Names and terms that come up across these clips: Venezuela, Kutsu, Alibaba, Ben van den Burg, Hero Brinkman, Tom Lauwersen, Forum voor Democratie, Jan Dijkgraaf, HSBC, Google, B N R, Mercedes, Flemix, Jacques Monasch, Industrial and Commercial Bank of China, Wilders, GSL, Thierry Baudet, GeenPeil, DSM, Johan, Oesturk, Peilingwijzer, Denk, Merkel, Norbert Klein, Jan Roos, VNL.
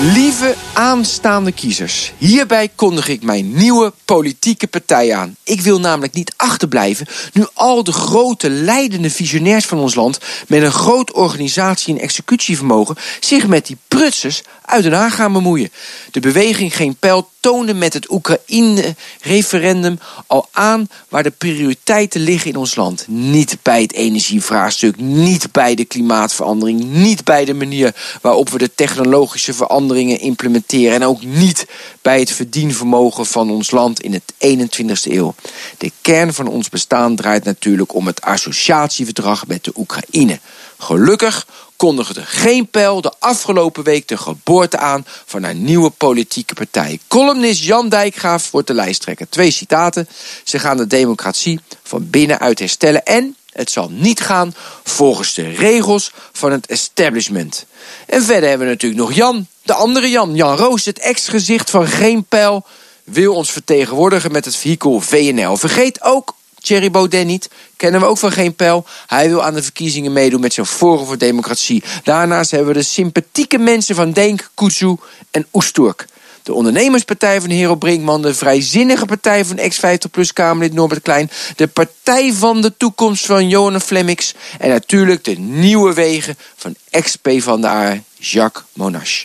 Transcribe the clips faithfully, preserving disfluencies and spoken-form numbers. Lieve aanstaande kiezers, hierbij kondig ik mijn nieuwe politieke partij aan. Ik wil namelijk niet achterblijven nu al de grote leidende visionairs van ons land met een groot organisatie- en executievermogen zich met die prutsers uit Den Haag gaan bemoeien. De beweging GeenPeil toonde met het Oekraïne-referendum al aan waar de prioriteiten liggen in ons land. Niet bij het energievraagstuk, niet bij de klimaatverandering, niet bij de manier waarop we de technologische veranderingen implementeren en ook niet bij het verdienvermogen van ons land in de eenentwintigste eeuw. De kern van ons bestaan draait natuurlijk om het associatieverdrag met de Oekraïne. Gelukkig kondigde GeenPeil de afgelopen week de geboorte aan van haar nieuwe politieke partij. Columnist Jan Dijkgraaf wordt de lijsttrekker. Twee citaten. Ze gaan de democratie van binnenuit herstellen en het zal niet gaan volgens de regels van het establishment. En verder hebben we natuurlijk nog Jan, de andere Jan, Jan Roos, het ex-gezicht van GeenPeil, wil ons vertegenwoordigen met het vehikel V N L. Vergeet ook Thierry Baudet niet, kennen we ook van GeenPeil. Hij wil aan de verkiezingen meedoen met zijn Forum voor Democratie. Daarnaast hebben we de sympathieke mensen van Denk, Kutsu en Oesturk. De ondernemerspartij van Hero Brinkman, de vrijzinnige partij van ex vijftig plus Kamerlid Norbert Klein, de partij van de toekomst van Johan en Flemix en natuurlijk de nieuwe wegen van ex-P van de A, Jacques Monasch.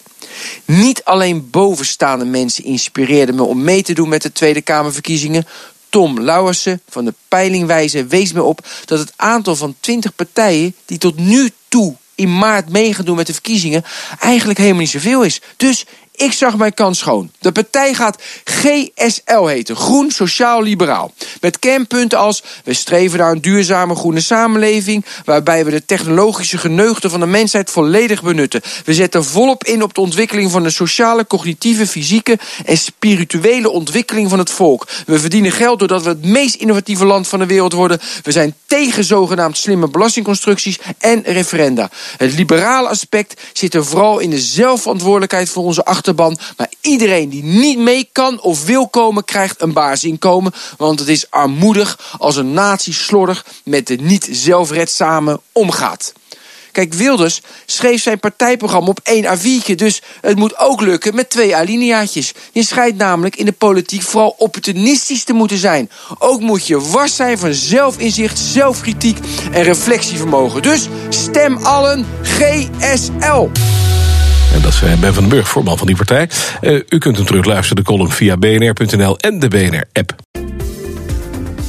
Niet alleen bovenstaande mensen inspireerden me om mee te doen met de Tweede Kamerverkiezingen. Tom Lauwersen van de Peilingwijzer wees me op dat het aantal van twintig partijen die tot nu toe in maart mee gaan doen met de verkiezingen eigenlijk helemaal niet zoveel is. Dus ik zag mijn kans schoon. De partij gaat G S L heten, Groen Sociaal Liberaal. Met kernpunten als: we streven naar een duurzame groene samenleving waarbij we de technologische geneugten van de mensheid volledig benutten. We zetten volop in op de ontwikkeling van de sociale, cognitieve, fysieke en spirituele ontwikkeling van het volk. We verdienen geld doordat we het meest innovatieve land van de wereld worden. We zijn tegen zogenaamd slimme belastingconstructies en referenda. Het liberale aspect zit er vooral in de zelfverantwoordelijkheid voor onze achterban. Maar iedereen die niet mee kan of wil komen, krijgt een basisinkomen. Want het is armoedig als een natie slordig met de niet zelfredzame omgaat. Kijk, Wilders schreef zijn partijprogramma op één A viertje, dus het moet ook lukken met twee alineaatjes. Je schijnt namelijk in de politiek vooral opportunistisch te moeten zijn. Ook moet je wars zijn van zelfinzicht, zelfkritiek en reflectievermogen. Dus stem allen G S L. En dat is Ben van den Burg, voorman van die partij. Uh, u kunt hem terugluisteren, de column, via b n r punt n l en de B N R-app.